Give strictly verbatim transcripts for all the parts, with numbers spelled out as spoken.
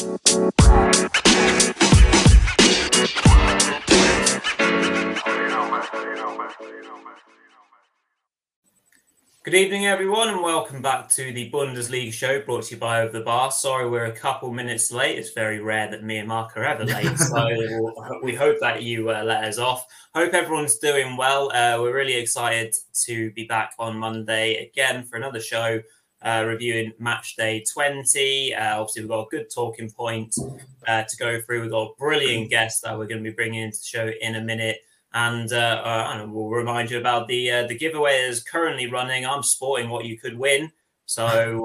Good evening, everyone, and welcome back to the Bundesliga show brought to you by Over the Bar. Sorry we're a couple minutes late. It's very rare that me and Mark are ever late, so we'll, we hope that you uh, let us off. Hope everyone's doing well. Uh, we're really excited to be back on Monday again for another show, uh, reviewing match day twenty. Uh, obviously, we've got a good talking point uh, to go through. We've got a brilliant guest that we're going to be bringing into the show in a minute. And uh, I don't know, we'll remind you about the uh, the giveaway that is currently running. I'm sporting what you could win. So,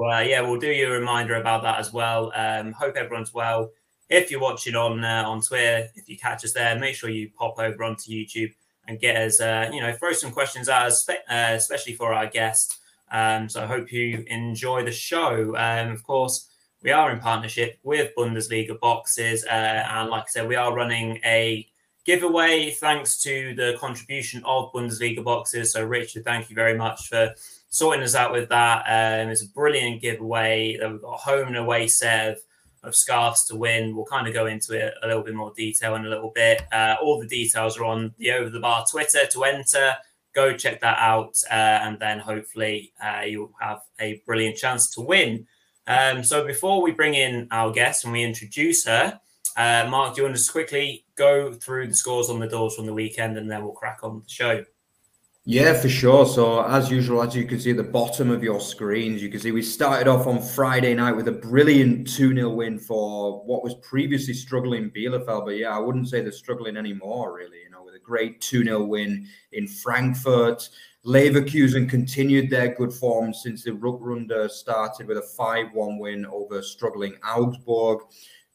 uh, yeah, we'll do you a reminder about that as well. Um, hope everyone's well. If you're watching on uh, on Twitter, if you catch us there, make sure you pop over onto YouTube and get us, uh, you know, throw some questions at us, spe- uh, especially for our guest. Um, so I hope you enjoy the show. Um, of course, we are in partnership with Bundesliga Boxes. Uh, and like I said, we are running a giveaway thanks to the contribution of Bundesliga Boxes. So, Richard, thank you very much for sorting us out with that. Um, it's a brilliant giveaway. We've got a home and away set of, of scarves to win. We'll kind of go into it a little bit more detail in a little bit. Uh, all the details are on the Over the Bar Twitter to enter. Go check that out, uh, and then hopefully uh, you'll have a brilliant chance to win. Um, so before we bring in our guest and we introduce her, Uh, Mark, do you want to just quickly go through the scores on the doors from the weekend and then we'll crack on with the show? Yeah, for sure. So as usual, as you can see at the bottom of your screens, you can see we started off on Friday night with a brilliant two nil win for what was previously struggling Bielefeld. But yeah, I wouldn't say they're struggling anymore, really, you know, with a great two nil win in Frankfurt. Leverkusen continued their good form since the Ruckrunder started with a five one win over struggling Augsburg.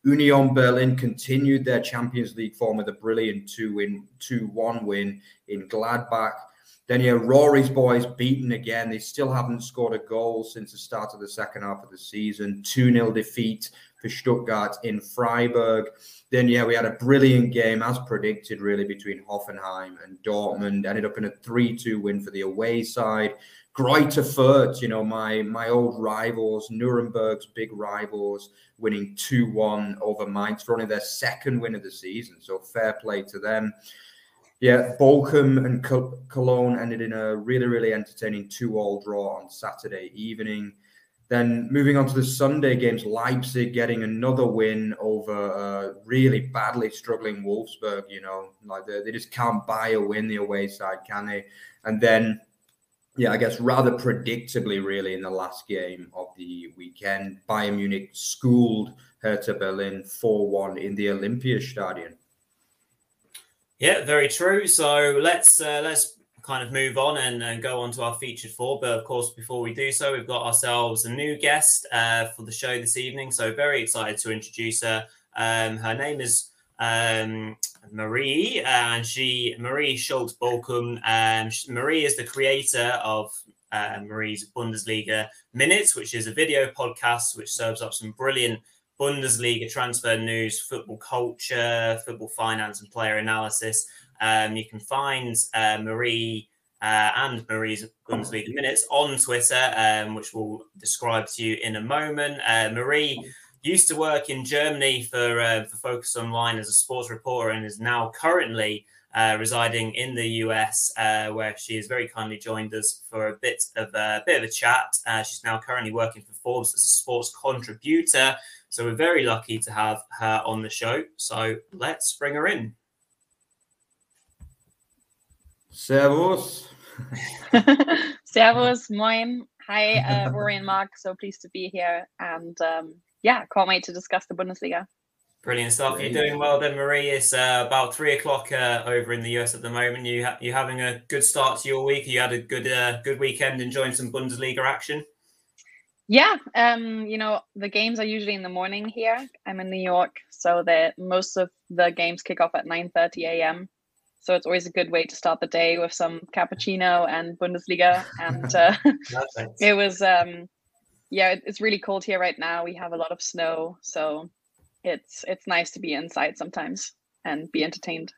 Union Berlin continued their Champions League form with a brilliant two one win in Gladbach. Then, yeah, Rory's boys beaten again. They still haven't scored a goal since the start of the second half of the season. two nil defeat for Stuttgart in Freiburg. Then, yeah, we had a brilliant game, as predicted, really, between Hoffenheim and Dortmund. Ended up in a three two win for the away side. Greuther Fürth, you know, my my old rivals, Nuremberg's big rivals, winning two one over Mainz for only their second win of the season. So fair play to them. Yeah, Bochum and Cologne ended in a really, really entertaining two all draw on Saturday evening. Then moving on to the Sunday games, Leipzig getting another win over uh, really badly struggling Wolfsburg, you know. Like they, they just can't buy a win the away side, can they? And then, yeah, I guess rather predictably, really, in the last game of the weekend, Bayern Munich schooled Hertha Berlin four one in the Olympiastadion. Yeah, very true. So let's uh, let's kind of move on and, and go on to our featured four. But of course, before we do so, we've got ourselves a new guest uh, for the show this evening. So very excited to introduce her. Um, her name is um, Marie, and she Marie Schulte-Balkum. Um, she, Marie is the creator of uh, Marie's Bundesliga Minutes, which is a video podcast which serves up some brilliant Bundesliga transfer news, football culture, football finance and player analysis. Um, you can find uh, Marie uh, and Marie's Bundesliga Minutes on Twitter, um, which we'll describe to you in a moment. Uh, Marie used to work in Germany for, uh, for Focus Online as a sports reporter and is now currently uh, residing in the U S, uh, where she has very kindly joined us for a bit of a, bit of a chat. Uh, she's now currently working for Forbes as a sports contributor. So we're very lucky to have her on the show. So let's bring her in. Servus. Servus, moin. Hi, uh, Rory and Mark. So pleased to be here. And um, yeah, can't wait to discuss the Bundesliga. Brilliant stuff. Brilliant. You're doing well then, Marie. It's uh, about three o'clock uh, over in the U S at the moment. You ha- you having a good start to your week? You had a good uh, good weekend enjoying some Bundesliga action? Yeah, um, you know, the games are usually in the morning here. I'm in New York, so that most of the games kick off at nine thirty a.m. So it's always a good way to start the day with some cappuccino and Bundesliga. And uh, it was, um, yeah, it, it's really cold here right now. We have a lot of snow, so it's it's nice to be inside sometimes and be entertained.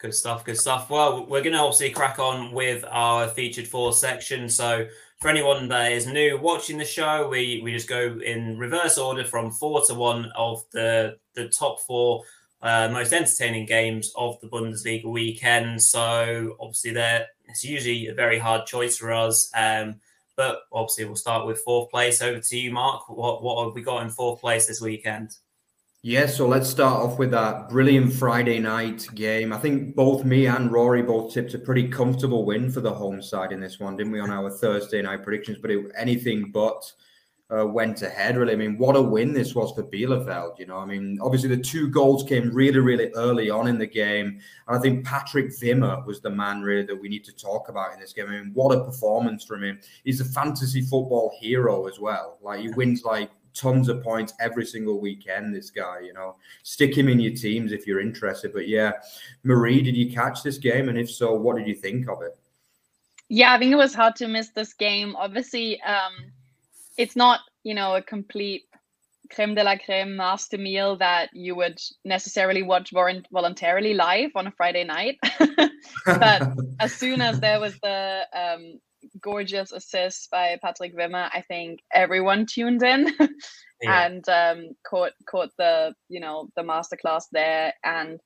Good stuff, good stuff. Well, we're going to obviously crack on with our Featured Four section. So for anyone that is new watching the show, we, we just go in reverse order from four to one of the, the top four uh, most entertaining games of the Bundesliga weekend. So obviously there, it's usually a very hard choice for us. Um, but obviously we'll start with fourth place. Over to you, Mark. What, what have we got in fourth place this weekend? Yeah, so let's start off with that brilliant Friday night game. I think both me and Rory both tipped a pretty comfortable win for the home side in this one, didn't we, on our Thursday night predictions? But it, anything but uh, went ahead, really. I mean, what a win this was for Bielefeld, you know. I mean, obviously the two goals came really, really early on in the game. And I think Patrick Wimmer was the man, really, that we need to talk about in this game. I mean, what a performance from him. He's a fantasy football hero as well. Like, he wins, like, tons of points every single weekend, this guy, you know. Stick him in your teams if you're interested. But yeah, Marie, did you catch this game? And if so, what did you think of it? Yeah, I think it was hard to miss this game. Obviously, um, it's not, you know, a complete creme de la creme master meal that you would necessarily watch voluntarily live on a Friday night. But as soon as there was the um, gorgeous assist by Patrick Wimmer, I think everyone tuned in. Yeah. and um, caught caught the, you know, the masterclass there. And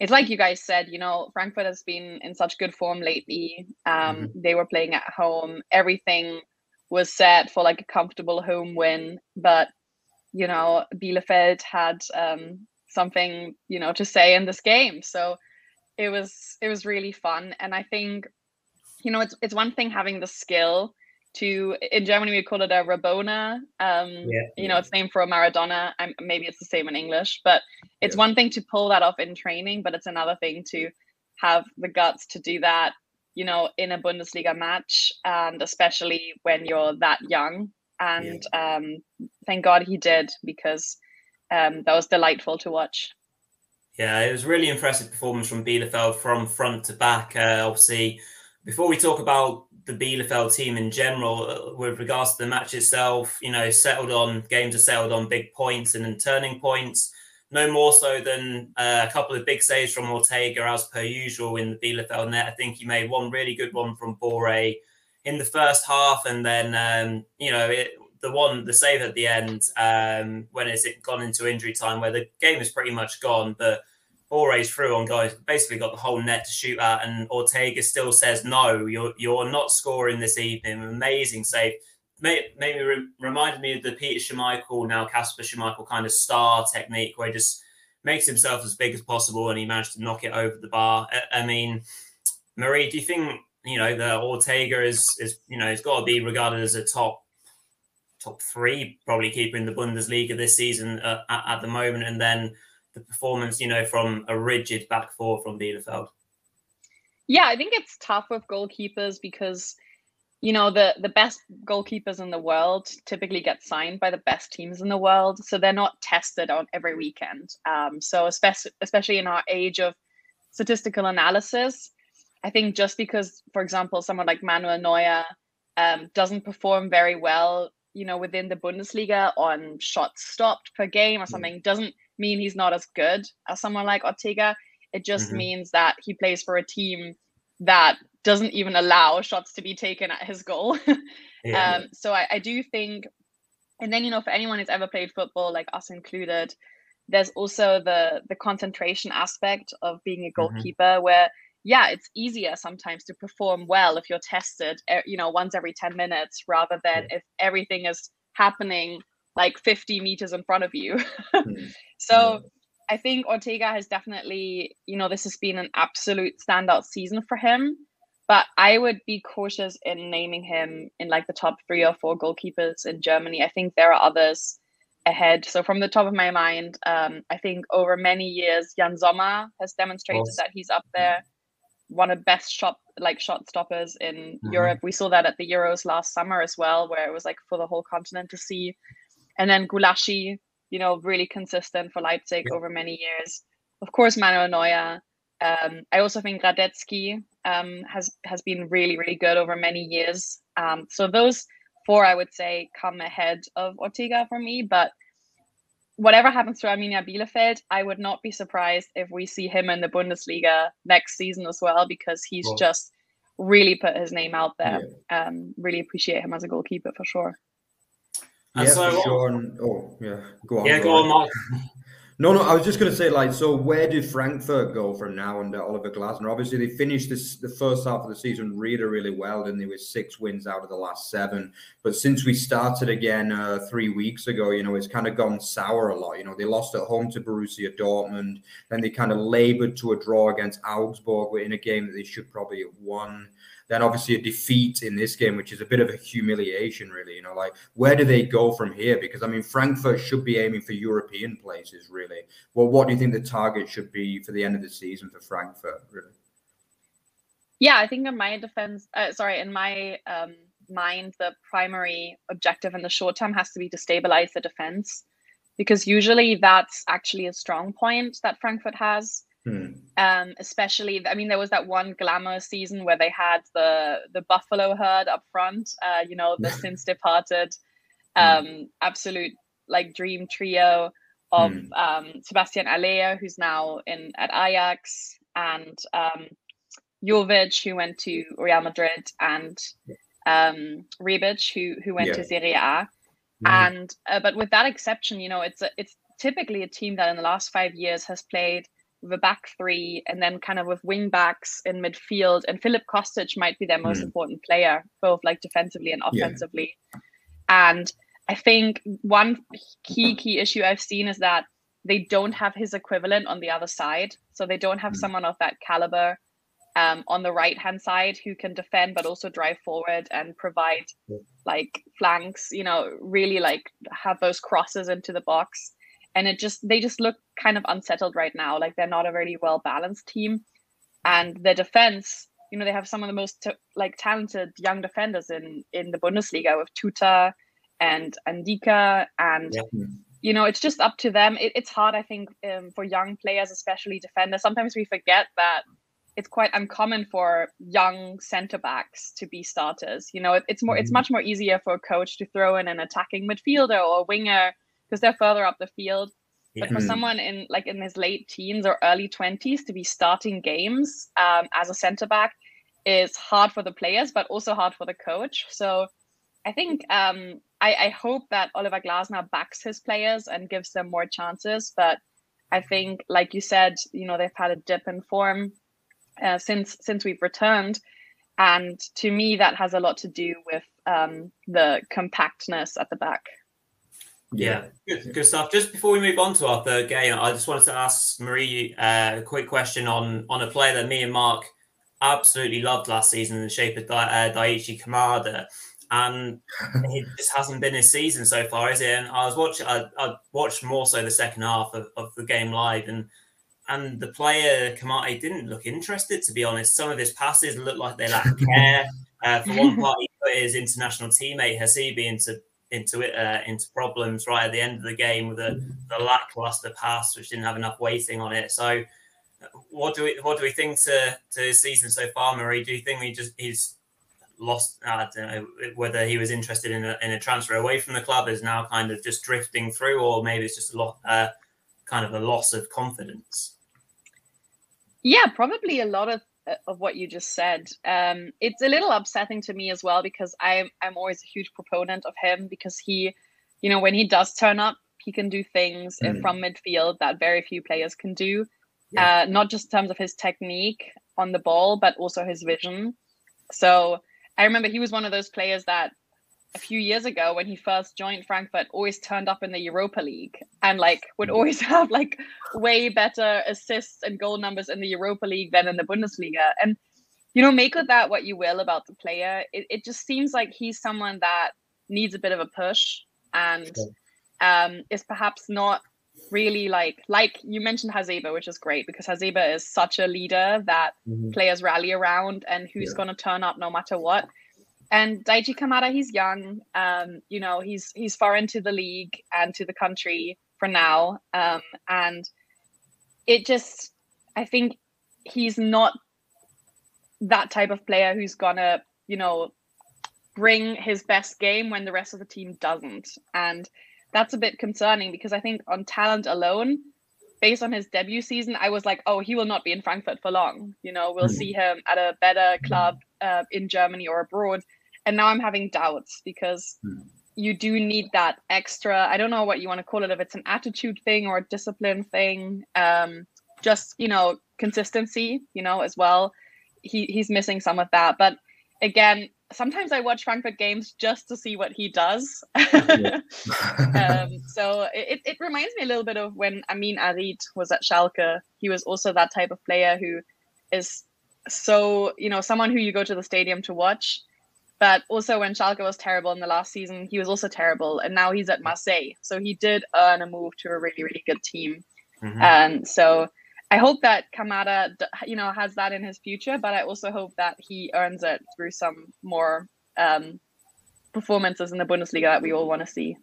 it's like you guys said, you know, Frankfurt has been in such good form lately. Um, mm-hmm. They were playing at home. Everything was set for like a comfortable home win. But, you know, Bielefeld had um, something, you know, to say in this game. So it was it was really fun. And I think, you know, it's it's one thing having the skill to, in Germany, we call it a Rabona. Um, yeah, you know, yeah. It's named for a Maradona. I'm, maybe it's the same in English, but it's yeah. one thing to pull that off in training, but it's another thing to have the guts to do that, you know, in a Bundesliga match, and especially when you're that young. And yeah. um, thank God he did, because um, that was delightful to watch. Yeah, it was really impressive performance from Bielefeld from front to back. Uh, obviously, before we talk about the Bielefeld team in general, with regards to the match itself, you know, settled on, games are settled on big points and then turning points, no more so than uh, a couple of big saves from Ortega as per usual in the Bielefeld net. I think he made one really good one from Boré in the first half. And then, um, you know, it, the one, the save at the end, um, when it's gone into injury time where the game is pretty much gone, but Borré's through on guys, basically got the whole net to shoot at, and Ortega still says, no, you're you're not scoring this evening. Amazing save. Maybe re- reminded me of the Peter Schmeichel, now Kasper Schmeichel, kind of star technique where he just makes himself as big as possible and he managed to knock it over the bar. I, I mean, Marie, do you think, you know, that Ortega is, is you know, he's got to be regarded as a top, top three, probably keeper in the Bundesliga this season uh, at, at the moment, and then the performance, you know, from a rigid back four from Bielefeld? Yeah, I think it's tough with goalkeepers because, you know, the, the best goalkeepers in the world typically get signed by the best teams in the world. So they're not tested on every weekend. Um, so especially, especially in our age of statistical analysis, I think just because, for example, someone like Manuel Neuer um, doesn't perform very well, you know, within the Bundesliga on shots stopped per game or something, mm. doesn't mean he's not as good as someone like Ortega. It just mm-hmm. means that he plays for a team that doesn't even allow shots to be taken at his goal. yeah. um, so I, I do think, and then, you know, for anyone who's ever played football, like us included, there's also the, the concentration aspect of being a goalkeeper mm-hmm. where, yeah, it's easier sometimes to perform well if you're tested, you know, once every ten minutes, rather than yeah. if everything is happening like fifty meters in front of you. So I think Ortega has definitely, you know, this has been an absolute standout season for him, but I would be cautious in naming him in like the top three or four goalkeepers in Germany. I think there are others ahead. So from the top of my mind, um, I think over many years, Jan Sommer has demonstrated awesome. that he's up there. One of the best shot, like shot stoppers in mm-hmm. Europe. We saw that at the Euros last summer as well, where it was like for the whole continent to see. And then Gulaschi, you know, really consistent for Leipzig yeah. over many years. Of course, Manuel Neuer. Um, I also think Radetzky um, has, has been really, really good over many years. Um, so those four, I would say, come ahead of Ortega for me. But whatever happens to Arminia Bielefeld, I would not be surprised if we see him in the Bundesliga next season as well, because he's well, just really put his name out there. Yeah. Um, really appreciate him as a goalkeeper for sure. And yeah, so, for sure. And, oh, yeah. Go on. Yeah, go on, Mark. No, no, I was just going to say, like, so where did Frankfurt go from now under Oliver Glasner? Obviously, they finished this, the first half of the season really, really well, and there were six wins out of the last seven. But since we started again uh, three weeks ago, you know, it's kind of gone sour a lot. You know, they lost at home to Borussia Dortmund, then they kind of laboured to a draw against Augsburg in a game that they should probably have won. Then obviously a defeat in this game, which is a bit of a humiliation, really. You know, like, where do they go from here? Because, I mean, Frankfurt should be aiming for European places, really. Well, what do you think the target should be for the end of the season for Frankfurt, really? Yeah, I think in my defense, uh, sorry, in my um, mind, the primary objective in the short term has to be to stabilize the defense, because usually that's actually a strong point that Frankfurt has. Um, especially, I mean, there was that one glamour season where they had the the buffalo herd up front, uh, you know, the since departed um, mm. absolute like dream trio of mm. um, Sebastian Allaire, who's now in at Ajax, and um, Jovic, who went to Real Madrid, and um, Rebic, who who went yeah. to Serie A. Mm. And uh, but with that exception, you know, it's a, it's typically a team that in the last five years has played the back three and then kind of with wing backs in midfield, and Filip Kostic might be their most mm. important player, both like defensively and offensively. Yeah. And I think one key key issue I've seen is that they don't have his equivalent on the other side, so they don't have mm. someone of that caliber um on the right hand side who can defend but also drive forward and provide yeah. like flanks, you know, really like have those crosses into the box. And it just, they just look kind of unsettled right now. Like, they're not a really well-balanced team. And their defense, you know, they have some of the most t- like talented young defenders in, in the Bundesliga, with Tuta and Andika. And, yeah. you know, it's just up to them. It, it's hard, I think, um, for young players, especially defenders. Sometimes we forget that it's quite uncommon for young centre-backs to be starters. You know, it, it's more, mm-hmm. it's much more easier for a coach to throw in an attacking midfielder or a winger, because they're further up the field. But for someone in like in his late teens or early twenties to be starting games um, as a center back is hard for the players, but also hard for the coach. So I think um, I, I hope that Oliver Glasner backs his players and gives them more chances. But I think, like you said, you know, they've had a dip in form uh, since since we've returned. And to me, that has a lot to do with um, the compactness at the back. Yeah, yeah. Good, good stuff. Just before we move on to our third game, I just wanted to ask Marie uh, a quick question on, on a player that me and Mark absolutely loved last season in the shape of da- uh, Daichi Kamada. And it just hasn't been his season so far, is it? And I was watching, I, I watched more so the second half of, of the game live, and and the player Kamada didn't look interested, to be honest. Some of his passes looked like they lacked care. Uh, for one part, he put his international teammate Hasibi into. into it uh, into problems right at the end of the game with a the lackluster pass which didn't have enough weighting on it. So what do we what do we think to to his season so far, Marie? Do you think he just he's lost? I don't know whether he was interested in a, in a transfer away from the club, is now kind of just drifting through, or maybe it's just a lot uh, kind of a loss of confidence. Yeah, probably a lot of of what you just said. Um, it's a little upsetting to me as well, because I'm, I'm always a huge proponent of him, because he, you know, when he does turn up, he can do things mm. from midfield that very few players can do, yeah. uh, not just in terms of his technique on the ball, but also his vision. So I remember he was one of those players that a few years ago when he first joined Frankfurt always turned up in the Europa League and like would always have like way better assists and goal numbers in the Europa League than in the Bundesliga. And, you know, make of that what you will about the player. It, it just seems like he's someone that needs a bit of a push and um, is perhaps not really like, like you mentioned Hasebe, which is great, because Hasebe is such a leader that mm-hmm. players rally around and who's yeah. going to turn up no matter what. And Daichi Kamada, he's young, um, you know, he's he's foreign to the league and to the country for now. Um, and it just, I think he's not that type of player who's gonna, you know, bring his best game when the rest of the team doesn't. And that's a bit concerning, because I think on talent alone, based on his debut season, I was like, oh, he will not be in Frankfurt for long. You know, we'll mm-hmm. see him at a better club uh, in Germany or abroad. And now I'm having doubts, because mm-hmm. you do need that extra, I don't know what you want to call it, if it's an attitude thing or a discipline thing, um, just, you know, consistency, you know, as well. He He's missing some of that. But again, sometimes I watch Frankfurt games just to see what he does. Yeah. um, so it, it reminds me a little bit of when Amin Arid was at Schalke. He was also that type of player who is so, you know, someone who you go to the stadium to watch. But also when Schalke was terrible in the last season, he was also terrible. And now he's at Marseille. So he did earn a move to a really, really good team. Mm-hmm. And so I hope that Kamada, you know, has that in his future. But I also hope that he earns it through some more um, performances in the Bundesliga that we all want to see.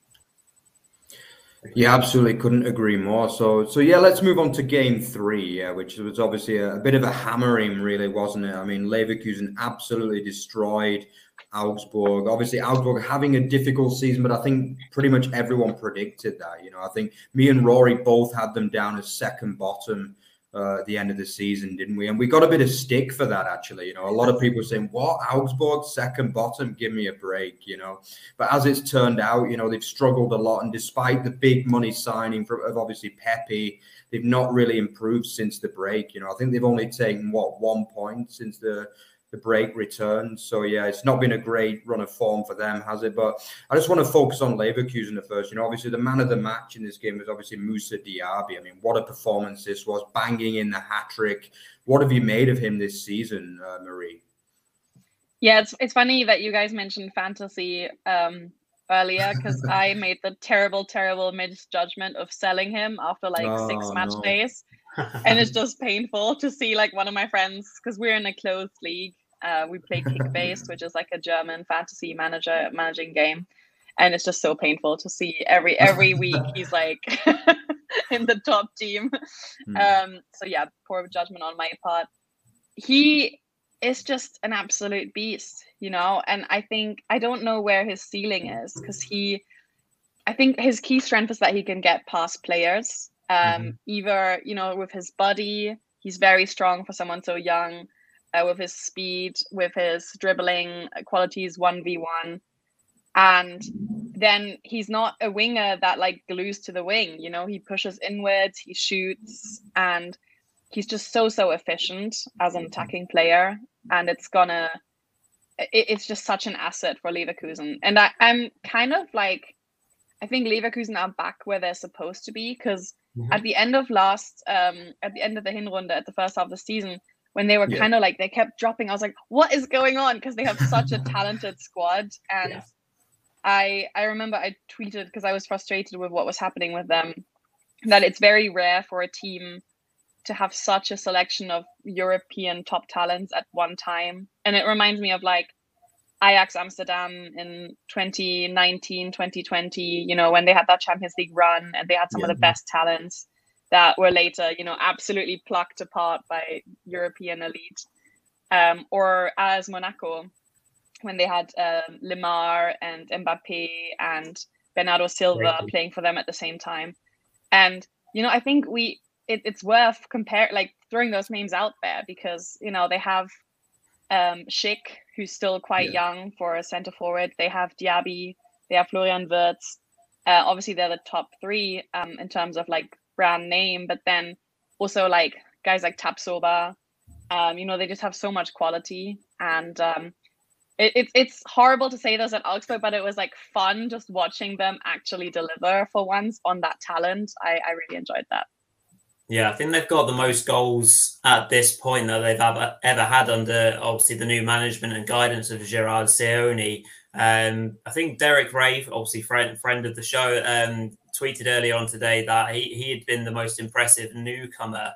Yeah, absolutely. Couldn't agree more. So, so yeah, let's move on to game three, yeah, which was obviously a, a bit of a hammering, really, wasn't it? I mean, Leverkusen absolutely destroyed Augsburg. Obviously, Augsburg having a difficult season, but I think pretty much everyone predicted that. You know, I think me and Rory both had them down as second bottom uh, at the end of the season, didn't we? And we got a bit of stick for that, actually. You know, a lot of people saying, what, Augsburg, second bottom? Give me a break, you know. But as it's turned out, you know, they've struggled a lot. And despite the big money signing for, of obviously Pepe, they've not really improved since the break. You know, I think they've only taken, what, one point since the the break returns. So yeah, it's not been a great run of form for them, has it? But I just want to focus on Leverkusen at first. You know, obviously the man of the match in this game was obviously Moussa Diaby. I mean, what a performance this was, banging in the hat-trick. What have you made of him this season, uh, Marie? Yeah, it's it's funny that you guys mentioned fantasy um, earlier, because I made the terrible, terrible misjudgment of selling him after like oh, six match no. days. And it's just painful to see like one of my friends, because we're in a closed league. Uh, we play Kickbase, which is like a German fantasy manager managing game. And it's just so painful to see every every week he's like in the top team. Mm. Um, so yeah, poor judgment on my part. He is just an absolute beast, you know. And I think, I don't know where his ceiling is, because he, I think his key strength is that he can get past players. Um, mm-hmm. Either, you know, with his body, he's very strong for someone so young, uh, with his speed, with his dribbling qualities, one v one. And then he's not a winger that like glues to the wing, you know, he pushes inwards, he shoots, and he's just so, so efficient as an attacking player. And it's gonna, it, it's just such an asset for Leverkusen. And I, I'm kind of like, I think Leverkusen are back where they're supposed to be, because mm-hmm. at the end of last, um, at the end of the Hinrunde, at the first half of the season, when they were yeah. kind of like, they kept dropping, I was like, what is going on? Because they have such a talented squad. And yeah. I I remember I tweeted, because I was frustrated with what was happening with them, that it's very rare for a team to have such a selection of European top talents at one time. And it reminds me of like Ajax Amsterdam in twenty nineteen, twenty twenty, you know, when they had that Champions League run and they had some yeah. of the best talents that were later, you know, absolutely plucked apart by European elite. Um, or as Monaco, when they had um, Lemar and Mbappé and Bernardo Silva right. playing for them at the same time. And, you know, I think we it, it's worth compare like throwing those names out there, because, you know, they have um Schick, who's still quite yeah. young for a center forward. They have Diaby, they have Florian Wirtz. Uh, obviously they're the top three um in terms of like brand name, but then also like guys like Tapsoba, um you know, they just have so much quality. And um it, it, it's horrible to say this at Augsburg, but it was like fun just watching them actually deliver for once on that talent. I, I really enjoyed that. Yeah, I think they've got the most goals at this point that they've ever, ever had under, obviously, the new management and guidance of Gerardo Seoane. Um, I think Derek Ray, obviously friend, friend of the show, um, tweeted earlier on today that he, he had been the most impressive newcomer,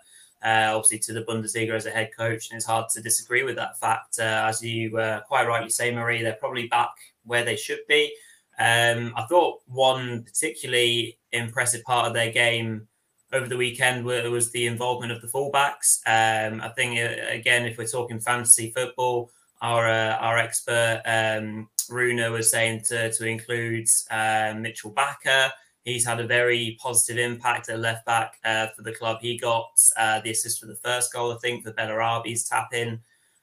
uh, obviously, to the Bundesliga as a head coach. And it's hard to disagree with that fact. Uh, as you uh, quite rightly say, Marie, they're probably back where they should be. Um, I thought one particularly impressive part of their game over the weekend was the involvement of the fullbacks. Um, I think, again, if we're talking fantasy football, our uh, our expert, um, Runa, was saying to, to include uh, Mitchell Bakker He's had a very positive impact at left back uh, for the club. He got uh, the assist for the first goal, I think, for Bellarabi's tap-in.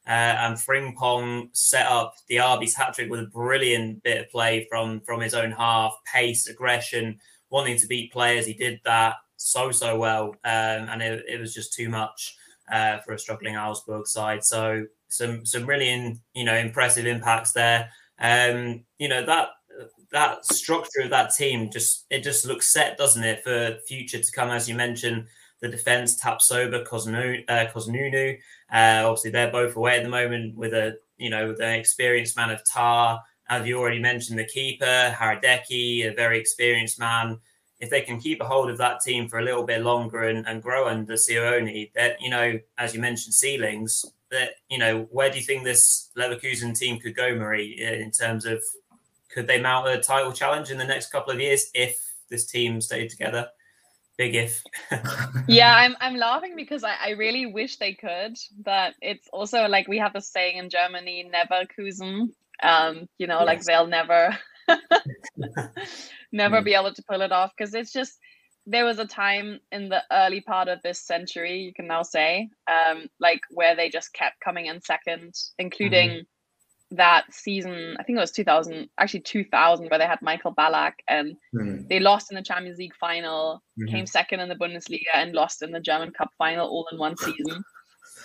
Uh, and Frimpong set up Diaby's hat-trick with a brilliant bit of play from, from his own half, pace, aggression, wanting to beat players. He did that so, so well. Um, and it, it was just too much uh, for a struggling Augsburg side. So some some really, in, you know, impressive impacts there. Um, you know, that... that structure of that team, just it just looks set, doesn't it, for future to come? As you mentioned, the defence, Tapsoba, Kosnu, uh, Kosnunu, uh, obviously they're both away at the moment with a you know with an experienced man of Tar. As you already mentioned, the keeper, Haradecki, a very experienced man. If they can keep a hold of that team for a little bit longer and, and grow under Seoane, that you know, as you mentioned, ceilings. That you know, where do you think this Leverkusen team could go, Marie, in terms of? Could they mount a title challenge in the next couple of years if this team stayed together? Big if. Yeah, I'm I'm laughing because I, I really wish they could. But it's also like we have a saying in Germany, never Kusen. Um, you know, yes. Like they'll never, never mm. be able to pull it off. Because it's just, there was a time in the early part of this century, you can now say, um, like where they just kept coming in second, including... Mm. that season, I think it was two thousand, actually two thousand, where they had Michael Ballack and mm. they lost in the Champions League final, mm. came second in the Bundesliga and lost in the German Cup final all in one season.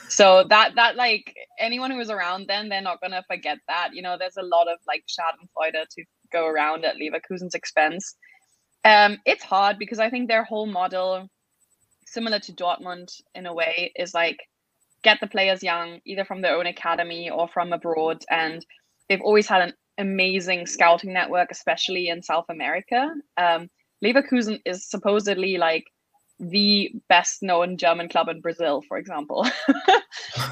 So that, that like, anyone who was around then, they're not going to forget that. You know, there's a lot of like schadenfreude to go around at Leverkusen's expense. Um, it's hard because I think their whole model, similar to Dortmund in a way, is like, get the players young, either from their own academy or from abroad. And they've always had an amazing scouting network, especially in South America. Um, Leverkusen is supposedly like the best known German club in Brazil, for example,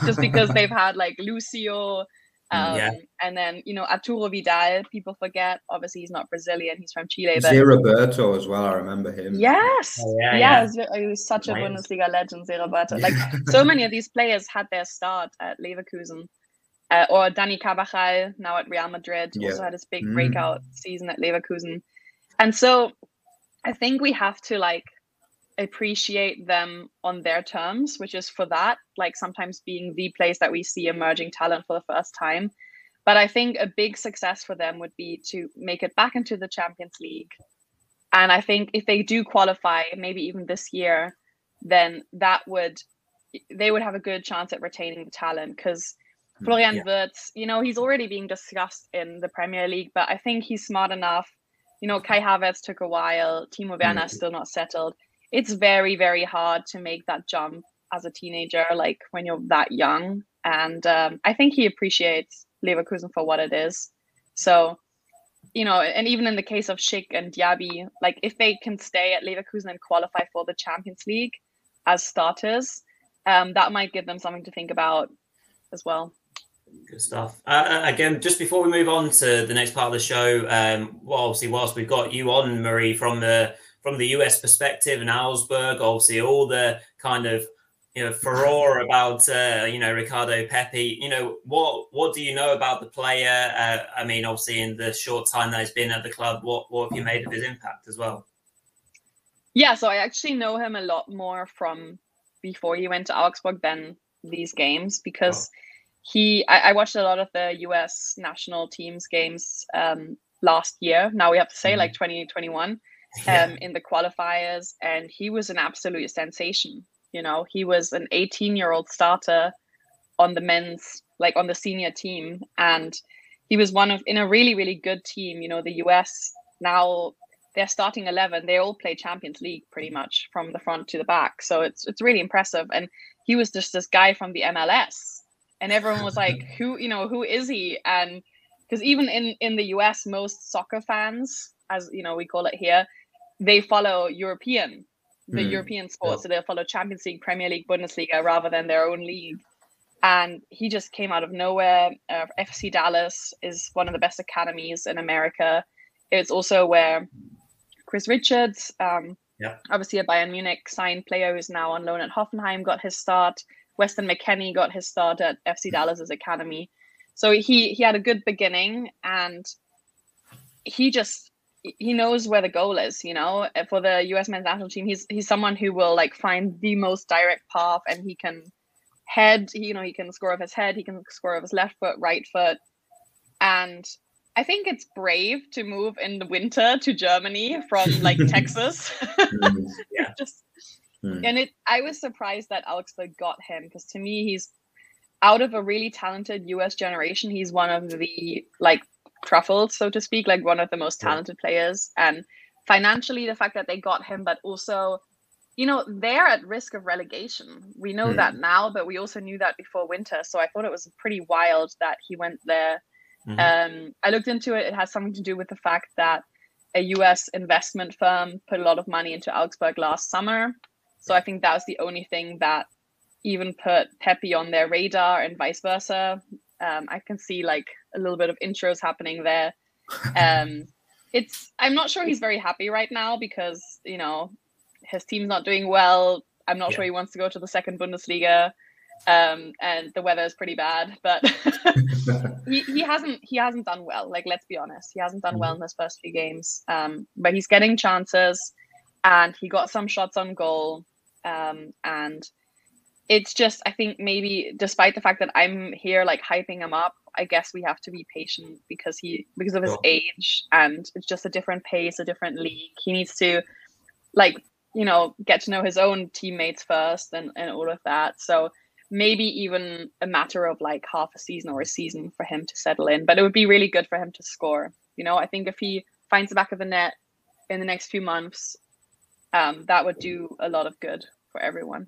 just because they've had like Lucio um, yeah. and then, you know, Arturo Vidal, people forget, obviously he's not Brazilian, he's from Chile. But... Zé Roberto as well, I remember him. Yes, oh, yeah, yes, yeah. He was such a nice Bundesliga legend, Zé Roberto. Like so many of these players had their start at Leverkusen. Uh, or Dani Carvajal, now at Real Madrid, yeah. also had his big mm. breakout season at Leverkusen. And so I think we have to like appreciate them on their terms, which is for that, like sometimes being the place that we see emerging talent for the first time. But I think a big success for them would be to make it back into the Champions League. And I think if they do qualify, maybe even this year, then that would, they would have a good chance at retaining the talent because Florian yeah. Wirtz, you know, he's already being discussed in the Premier League, but I think he's smart enough. You know, Kai Havertz took a while. Timo Werner is mm-hmm. still not settled. It's very, very hard to make that jump as a teenager, like when you're that young. And um, I think he appreciates Leverkusen for what it is. So, you know, and even in the case of Schick and Diaby, like if they can stay at Leverkusen and qualify for the Champions League as starters, um, that might give them something to think about as well. Good stuff. Uh, again, just before we move on to the next part of the show, um, well, obviously, whilst we've got you on, Marie, from the From the U S perspective and Augsburg, obviously all the kind of you know furore about uh, you know Ricardo Pepi. You know what what do you know about the player? Uh, I mean, obviously in the short time that he's been at the club, what what have you made of his impact as well? Yeah, so I actually know him a lot more from before he went to Augsburg than these games because oh. he I, I watched a lot of the U S national teams games um, last year. Now we have to say mm-hmm. like twenty twenty-one. Yeah. Um, in the qualifiers, and he was an absolute sensation. You know, he was an eighteen-year-old starter on the men's, like on the senior team, and he was one of in a really, really good team. You know, the U S now they're starting eleven. They all play Champions League pretty much from the front to the back, so it's it's really impressive. And he was just this guy from the M L S, and everyone was like, "Who, you know, who is he?" And because even in in the U S, most soccer fans, as you know, we call it here. They follow European, the mm. European sports. Yeah. So they'll follow Champions League, Premier League, Bundesliga, rather than their own league. And he just came out of nowhere. Uh, F C Dallas is one of the best academies in America. It's also where Chris Richards, um, yeah. obviously a Bayern Munich signed player who's now on loan at Hoffenheim, got his start. Weston McKennie got his start at F C Dallas's academy. So he he had a good beginning, and he just he knows where the goal is, you know. For the U S men's national team, he's he's someone who will like find the most direct path, and he can head, you know, he can score with his head, he can score with his left foot, right foot. And I think it's brave to move in the winter to Germany from like Texas. Yeah. Just, mm. And it, I was surprised that Augsburg got him, because to me, he's out of a really talented U S generation. He's one of the like truffles, so to speak, like one of the most talented yeah. players. And financially, the fact that they got him, but also, you know, they're at risk of relegation. We know mm. that now, but we also knew that before winter. So I thought it was pretty wild that he went there. Mm-hmm. Um, I looked into it. It has something to do with the fact that a U S investment firm put a lot of money into Augsburg last summer. So I think that was the only thing that even put Pepe on their radar, and vice versa. Um, I can see like a little bit of intros happening there. Um, it's I'm not sure he's very happy right now, because, you know, his team's not doing well. I'm not yeah. sure he wants to go to the second Bundesliga. Um, and the weather is pretty bad, but he, he hasn't he hasn't done well. Like, let's be honest, he hasn't done well in his first few games. Um, but he's getting chances, and he got some shots on goal. Um, and it's just, I think maybe despite the fact that I'm here like hyping him up, I guess we have to be patient because he because of his oh. age, and it's just a different pace, a different league. He needs to like you know get to know his own teammates first, and and all of that. So. Maybe even a matter of like half a season or a season for him to settle in. But it would be really good for him to score. You know, I think if he finds the back of the net in the next few months, um, that would do a lot of good for everyone.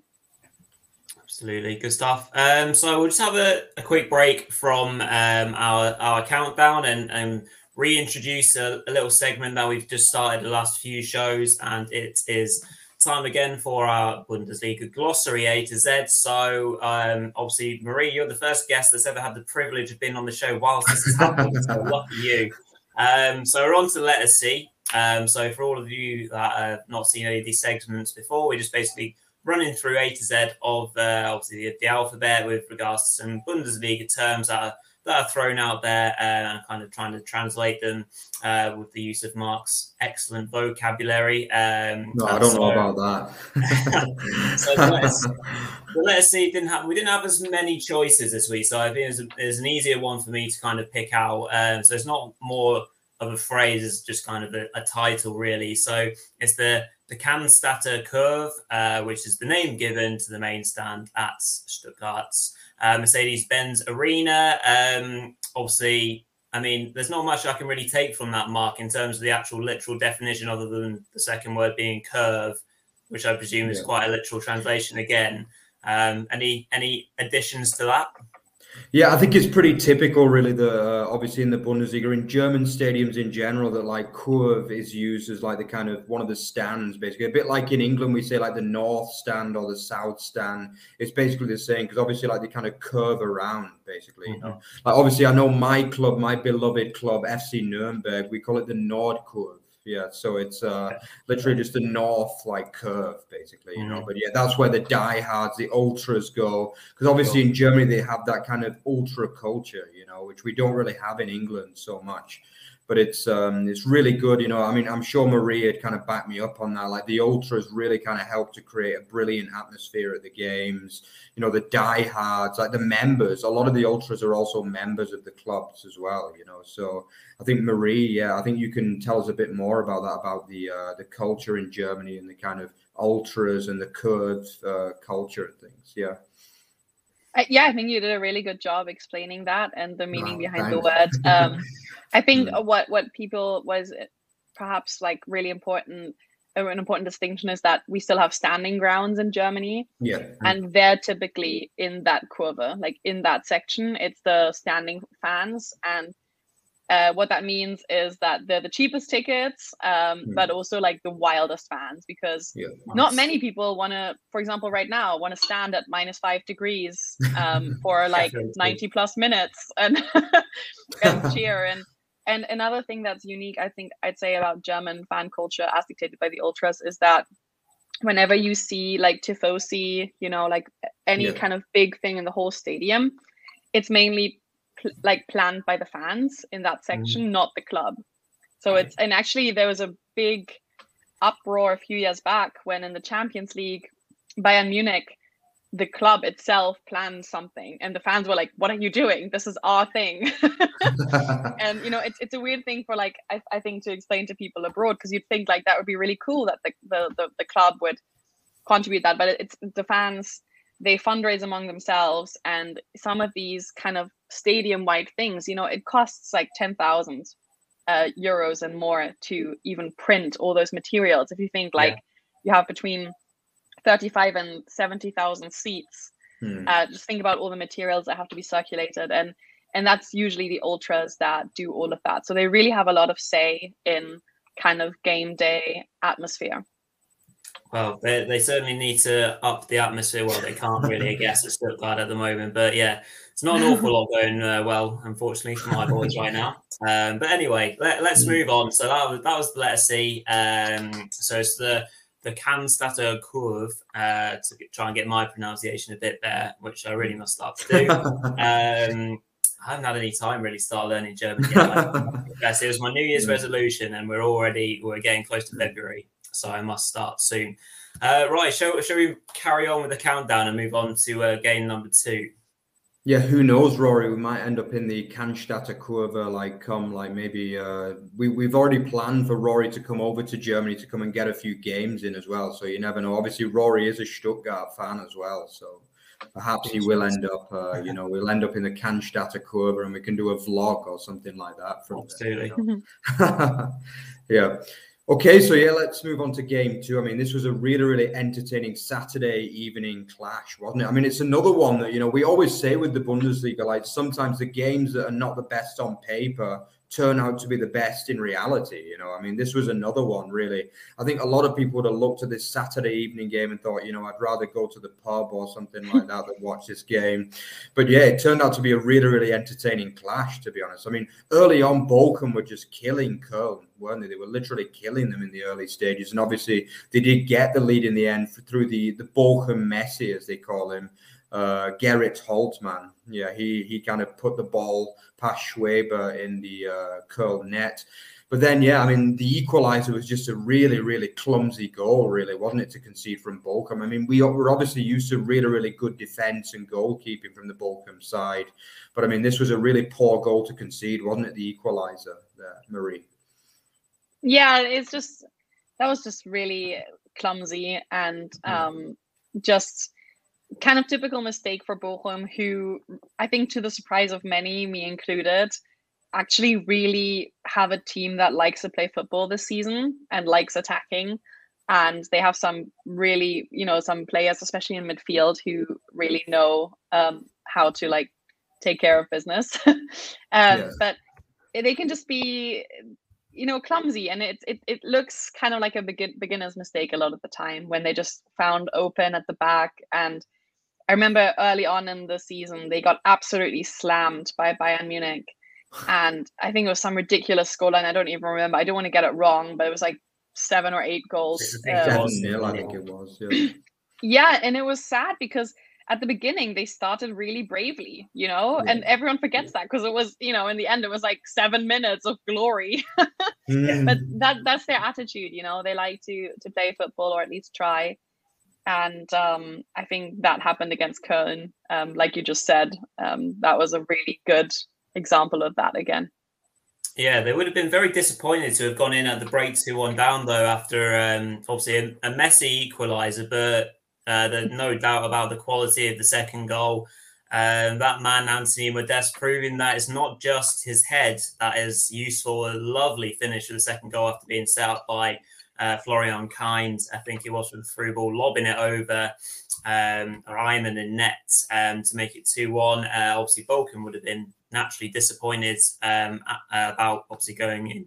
Absolutely. Good stuff. Um, so we'll just have a, a quick break from um, our, our countdown and, and reintroduce a, a little segment that we've just started the last few shows. And it is... time again for our Bundesliga glossary A to Z. So um, obviously, Marie, you're the first guest that's ever had the privilege of being on the show whilst this is happening. So lucky you. Um, so we're on to letter C. Um, so for all of you that have not seen any of these segments before, we're just basically running through A to Z of uh, obviously the, the alphabet with regards to some Bundesliga terms that are, that are thrown out there, uh, and I'm kind of trying to translate them uh, with the use of Mark's excellent vocabulary. Um, no, I don't so, know about that. So let's, let's see. Didn't have we didn't have as many choices this week, so I think it's it an easier one for me to kind of pick out. Um, so it's not more of a phrase; it's just kind of a, a title, really. So it's the the Cannstatter Kurve, uh, which is the name given to the main stand at Stuttgart's Uh, Mercedes-Benz Arena. Um, obviously, I mean, there's not much I can really take from that, Mark, in terms of the actual literal definition, other than the second word being curve, which I presume yeah. is quite a literal translation again. Um, any any additions to that? Yeah, I think it's pretty typical, really, the uh, obviously in the Bundesliga, in German stadiums in general, that like curve is used as like the kind of one of the stands, basically. A bit like in England, we say like the north stand or the south stand. It's basically the same, because obviously like they kind of curve around, basically. Mm-hmm. You know? Like obviously, I know my club, my beloved club, F C Nuremberg, we call it the Nordkurve. Yeah, so it's uh, literally just the north like curve, basically, you know. But yeah, that's where the diehards, the ultras go, because obviously in Germany they have that kind of ultra culture, you know, which we don't really have in England so much. But it's um, it's really good, you know. I mean, I'm sure Marie had kind of backed me up on that. Like the ultras really kind of helped to create a brilliant atmosphere at the games. You know, the diehards, like the members. A lot of the ultras are also members of the clubs as well, you know. So I think Marie, yeah, I think you can tell us a bit more about that, about the uh, the culture in Germany and the kind of ultras and the curved uh, culture and things. Yeah. Uh, yeah, I think you did a really good job explaining that and the meaning wow, behind thanks. the word. Um, I think yeah. what what people was perhaps like really important, an important distinction is that we still have standing grounds in Germany. Yeah. And they're typically in that Kurve, like in that section. It's the standing fans. And uh, what that means is that they're the cheapest tickets, um, mm. but also like the wildest fans, because yeah, nice. not many people want to, for example, right now, want to stand at minus five degrees um, for like ninety plus minutes and, and cheer. And And another thing that's unique, I think I'd say about German fan culture as dictated by the ultras, is that whenever you see like Tifosi, you know, like any yeah. kind of big thing in the whole stadium, it's mainly pl- like planned by the fans in that section, mm. not the club. So it's, and actually there was a big uproar a few years back when in the Champions League, Bayern Munich, the club itself planned something and the fans were like, what are you doing? This is our thing. And, you know, it's it's a weird thing for like, I, I think to explain to people abroad, because you'd think like that would be really cool that the, the, the, the club would contribute that. But it's the fans, they fundraise among themselves. And some of these kind of stadium wide things, you know, it costs like ten thousand uh, euros and more to even print all those materials. If you think like yeah. you have between thirty-five and seventy thousand seats. Hmm. Uh, just think about all the materials that have to be circulated. And and that's usually the ultras that do all of that. So they really have a lot of say in kind of game day atmosphere. Well, they, they certainly need to up the atmosphere. Well, they can't really, I guess, at Stuttgart at the moment. But yeah, it's not an awful lot going uh, well, unfortunately, for my boys right now. Um, but anyway, let, let's move on. So that was, that was the letter C. Um, so it's the... the Cannstatter Kurve, uh, to get, try and get my pronunciation a bit better, which I really must start to do. um, I haven't had any time really start learning German yet. Like, yes, it was my New Year's resolution, and we're already we're getting close to February, so I must start soon. Uh, right, shall, shall we carry on with the countdown and move on to uh, game number two? Yeah, who knows, Rory? We might end up in the Cannstatter Kurve, like come, like maybe uh, we we've already planned for Rory to come over to Germany to come and get a few games in as well. So you never know. Obviously, Rory is a Stuttgart fan as well, so perhaps he will end up. Uh, you know, we'll end up in the Cannstatter Kurve, and we can do a vlog or something like that from there, you know? Yeah. Okay, so yeah, let's move on to game two. I mean, this was a really, really entertaining Saturday evening clash, wasn't it? I mean, it's another one that, you know, we always say with the Bundesliga, like sometimes the games that are not the best on paper turn out to be the best in reality, you know? I mean, this was another one, really. I think a lot of people would have looked at this Saturday evening game and thought, you know, I'd rather go to the pub or something like that than watch this game. But yeah, it turned out to be a really, really entertaining clash, to be honest. I mean, early on, Balkum were just killing Köln, weren't they? They were literally killing them in the early stages. And obviously, they did get the lead in the end through the, the Balkum Messi, as they call him. Uh, Gerrit Holtmann, yeah, he he kind of put the ball past Schwaber in the uh, Köln net. But then, yeah, I mean, the equaliser was just a really, really clumsy goal, really, wasn't it, to concede from Balkum? I mean, we were obviously used to really, really good defence and goalkeeping from the Balkum side. But, I mean, this was a really poor goal to concede, wasn't it, the equaliser there, Marie? Yeah, it's just, that was just really clumsy and um, just... kind of typical mistake for Bochum, who I think, to the surprise of many, me included, actually really have a team that likes to play football this season and likes attacking. And they have some really, you know, some players, especially in midfield, who really know um, how to like take care of business. um, yeah. But they can just be, you know, clumsy, and it it it looks kind of like a begin, beginner's mistake a lot of the time when they just found open at the back. And I remember early on in the season, they got absolutely slammed by Bayern Munich. And I think it was some ridiculous scoreline. I don't even remember. I don't want to get it wrong, but it was like seven or eight goals. seven nil, I think it was. Yeah. Yeah, and it was sad because at the beginning, they started really bravely, you know, yeah. and everyone forgets yeah. that because it was, you know, in the end, it was like seven minutes of glory. mm. But that that's their attitude, you know, they like to to play football or at least try. And um, I think that happened against Köln. Um, like you just said, um, that was a really good example of that again. Yeah, they would have been very disappointed to have gone in at the break two one down, though, after um, obviously a, a messy equaliser. But uh, there's no doubt about the quality of the second goal. Um, that man, Anthony Modeste, proving that it's not just his head that is useful. A lovely finish for the second goal after being set up by Uh, Florian Kainz, I think it was, with the through ball, lobbing it over um, Reimann and net um, to make it two one. Uh, obviously, Balkum would have been naturally disappointed um, about obviously going in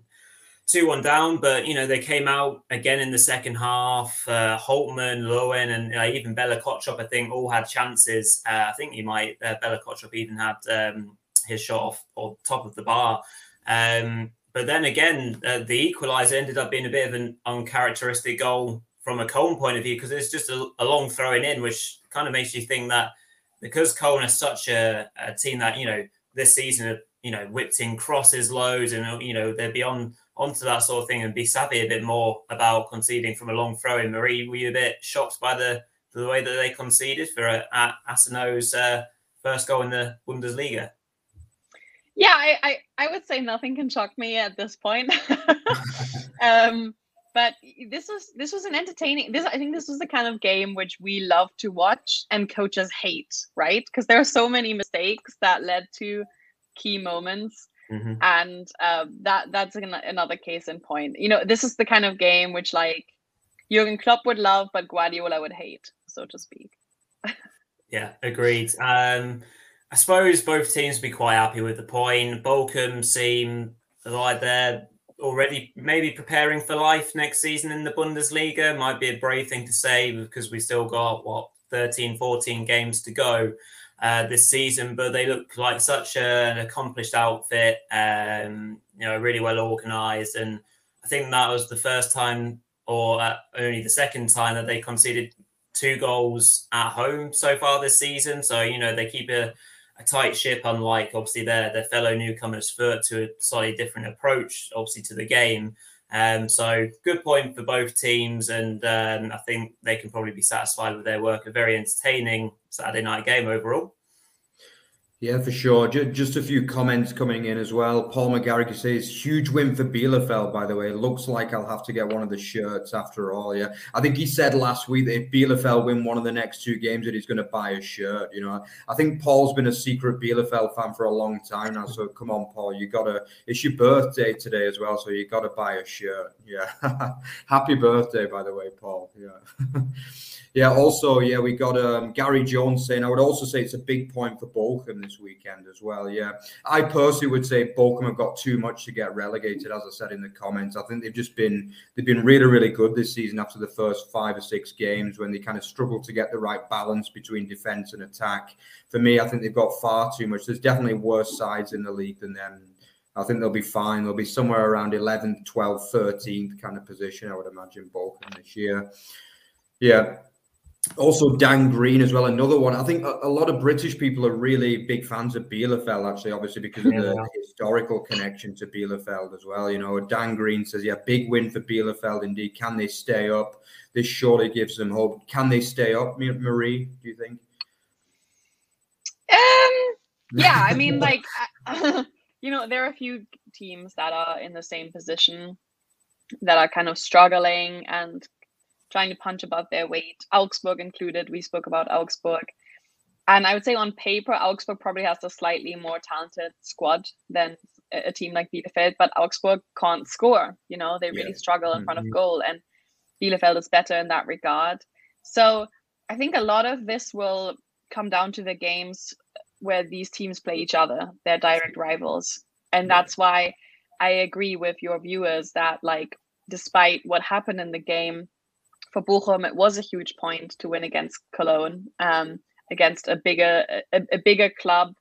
two one down. But, you know, they came out again in the second half. Uh, Holtmann, Lowen, and uh, even Bella Kotchop, I think, all had chances. Uh, I think he might, uh, Bella Kotchop even had um, his shot off or top of the bar. Um But then again, uh, the equaliser ended up being a bit of an uncharacteristic goal from a Köln point of view, because it's just a, a long throwing in, which kind of makes you think that because Köln are such a, a team that, you know, this season, you know, whipped in crosses loads and, you know, they're beyond onto that sort of thing and be savvy a bit more about conceding from a long throw-in. Marie, were you a bit shocked by the, the way that they conceded for uh, Asano's uh, first goal in the Bundesliga? Yeah, I, I, I would say nothing can shock me at this point. um, but this was this was an entertaining. This I think this was the kind of game which we love to watch and coaches hate, right? Because there are so many mistakes that led to key moments, mm-hmm. and uh, that that's an, another case in point. You know, this is the kind of game which like Jurgen Klopp would love, but Guardiola would hate, so to speak. Yeah, agreed. Um, I suppose both teams would be quite happy with the point. Balkum seem like they're already maybe preparing for life next season in the Bundesliga. Might be a brave thing to say because we still got, what, thirteen, fourteen games to go uh, this season. But they look like such an accomplished outfit, um, you know, really well organised. And I think that was the first time or uh, only the second time that they conceded two goals at home so far this season. So, you know, they keep a, a tight ship, unlike obviously their, their fellow newcomers Fürth, to a slightly different approach, obviously, to the game. Um, so good point for both teams. And um, I think they can probably be satisfied with their work. A very entertaining Saturday night game overall. Yeah, for sure. Just a few comments coming in as well. Paul McGarrick says, huge win for Bielefeld, by the way. Looks like I'll have to get one of the shirts after all, yeah. I think he said last week that if Bielefeld win one of the next two games that he's going to buy a shirt, you know. I think Paul's been a secret Bielefeld fan for a long time now, so come on, Paul. You got to – it's your birthday today as well, so you got to buy a shirt, yeah. Happy birthday, by the way, Paul, yeah. Yeah, also, yeah, we got um, Gary Jones saying, I would also say it's a big point for Balkum this weekend as well, yeah. I personally would say Balkum have got too much to get relegated, as I said in the comments. I think they've just been, they've been really, really good this season after the first five or six games when they kind of struggled to get the right balance between defence and attack. For me, I think they've got far too much. There's definitely worse sides in the league than them. I think they'll be fine. They'll be somewhere around eleventh, twelfth, thirteenth kind of position, I would imagine, Balkum this year. Yeah. Also, Dan Green as well, another one. I think a, a lot of British people are really big fans of Bielefeld, actually, obviously, because of yeah. the historical connection to Bielefeld as well. You know, Dan Green says, yeah, big win for Bielefeld indeed. Can they stay up? This surely gives them hope. Can they stay up, Marie, do you think? Um, yeah, I mean, like, you know, there are a few teams that are in the same position that are kind of struggling and trying to punch above their weight, Augsburg included. We spoke about Augsburg. And I would say on paper, Augsburg probably has a slightly more talented squad than a team like Bielefeld, but Augsburg can't score. You know, they really yeah. struggle in mm-hmm. front of goal, and Bielefeld is better in that regard. So I think a lot of this will come down to the games where these teams play each other, their direct rivals. And yeah. that's why I agree with your viewers that, like, despite what happened in the game, for Bochum, it was a huge point to win against Cologne, um, against a bigger a, a bigger club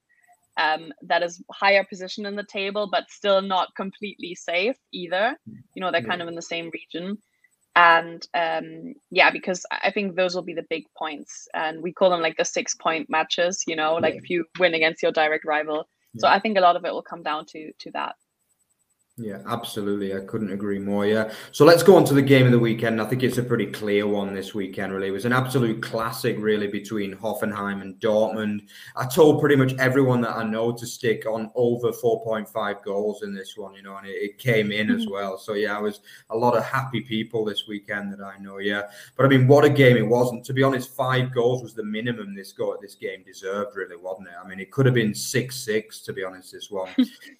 um, that is higher positioned in the table, but still not completely safe either. You know, they're yeah. kind of in the same region. And um, yeah, because I think those will be the big points. And we call them like the six point matches, you know, like yeah. if you win against your direct rival. Yeah. So I think a lot of it will come down to to that. Yeah, absolutely. I couldn't agree more. Yeah. So let's go on to the game of the weekend. I think it's a pretty clear one this weekend, really. It was an absolute classic, really, between Hoffenheim and Dortmund. I told pretty much everyone that I know to stick on over four point five goals in this one, you know, and it, it came in as well. So, yeah, I was a lot of happy people this weekend that I know. Yeah. But I mean, what a game it was. And to be honest, five goals was the minimum this go this game deserved, really, wasn't it? I mean, it could have been six six, to be honest, this one.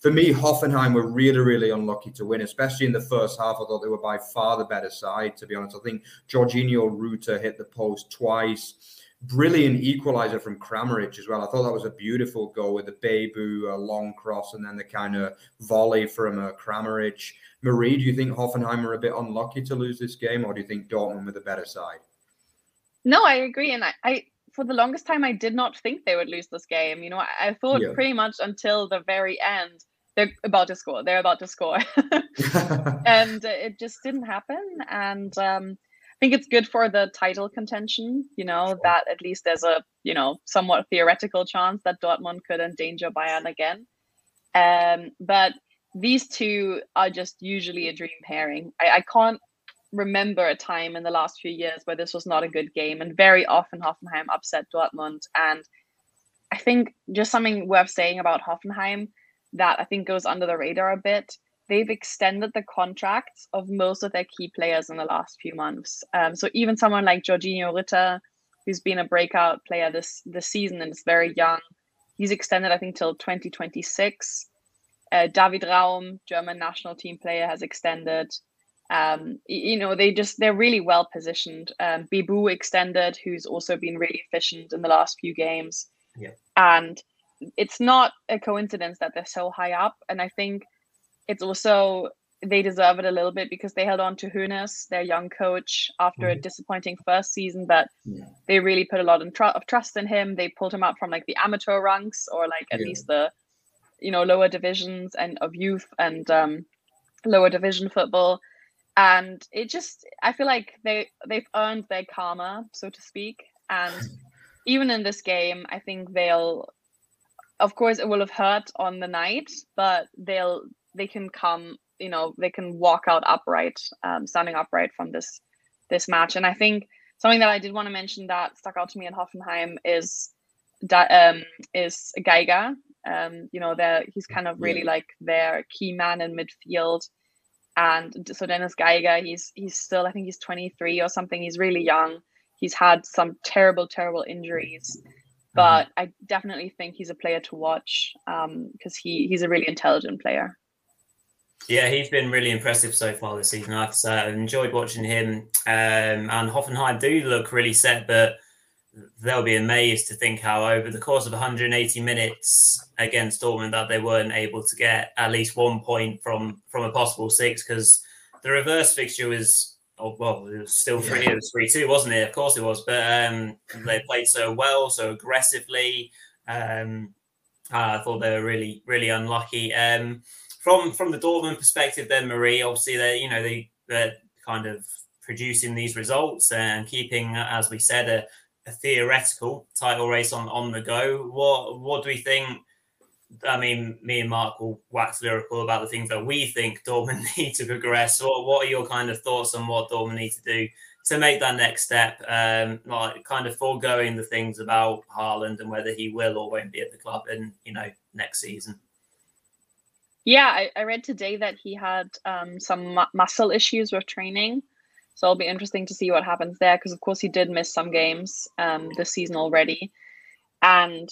For me, Hoffenheim were really, really unlucky to win, especially in the first half. I thought they were by far the better side, to be honest. I think Georginio Rutter hit the post twice. Brilliant equaliser from Kramaric as well. I thought that was a beautiful goal with the Bebu, a long cross, and then the kind of volley from uh, Kramaric. Marie, do you think Hoffenheim are a bit unlucky to lose this game, or do you think Dortmund were the better side? No, I agree. And I, I for the longest time, I did not think they would lose this game. You know, I, I thought yeah. pretty much until the very end, they're about to score. They're about to score. And it just didn't happen. And um, I think it's good for the title contention, you know, sure. that at least there's a, you know, somewhat theoretical chance that Dortmund could endanger Bayern again. Um, but these two are just usually a dream pairing. I, I can't remember a time in the last few years where this was not a good game, and very often Hoffenheim upset Dortmund. And I think just something worth saying about Hoffenheim that I think goes under the radar a bit, they've extended the contracts of most of their key players in the last few months. Um, so even someone like Georginio Rutter, who's been a breakout player this, this season and is very young, he's extended, I think, till twenty twenty-six. Uh, David Raum, German national team player, has extended. Um, you know, they just, they're really well positioned. Um, Bibu extended, who's also been really efficient in the last few games. Yeah. And it's not a coincidence that they're so high up. And I think it's also, they deserve it a little bit because they held on to Hoeneß, their young coach, after mm-hmm. a disappointing first season, but yeah. they really put a lot of, tr- of trust in him. They pulled him up from like the amateur ranks or like at yeah. least the, you know, lower divisions and of youth and um, lower division football. And it just, I feel like they, they've earned their karma, so to speak. And even in this game, I think they'll, of course, it will have hurt on the night, but they'll, they can come, you know, they can walk out upright, um, standing upright from this, this match. And I think something that I did want to mention that stuck out to me in Hoffenheim is that, um, is Geiger. Um, you know, they're, he's kind of really yeah. like their key man in midfield. And so Dennis Geiger, he's, he's still, I think he's twenty-three or something. He's really young. He's had some terrible, terrible injuries, but I definitely think he's a player to watch because um, he, he's a really intelligent player. Yeah, he's been really impressive so far this season. I've uh, enjoyed watching him. Um, and Hoffenheim do look really set, but they'll be amazed to think how over the course of one hundred eighty minutes against Dortmund that they weren't able to get at least one point from, from a possible six, because the reverse fixture was, oh, well, it was still three, yeah. it was three two, wasn't it? Of course it was, but um, they played so well, so aggressively. Um, I thought they were really, really unlucky. Um, From from the Dortmund perspective, then Marie, obviously they you know they they're kind of producing these results and keeping, as we said, a, a theoretical title race on, on the go. What what do we think? I mean, me and Mark will wax lyrical about the things that we think Dortmund need to progress. What what are your kind of thoughts on what Dortmund need to do to make that next step? Um, like kind of foregoing the things about Haaland and whether he will or won't be at the club, and you know next season. Yeah, I, I read today that he had um, some mu- muscle issues with training. So it'll be interesting to see what happens there because, of course, he did miss some games um, this season already. And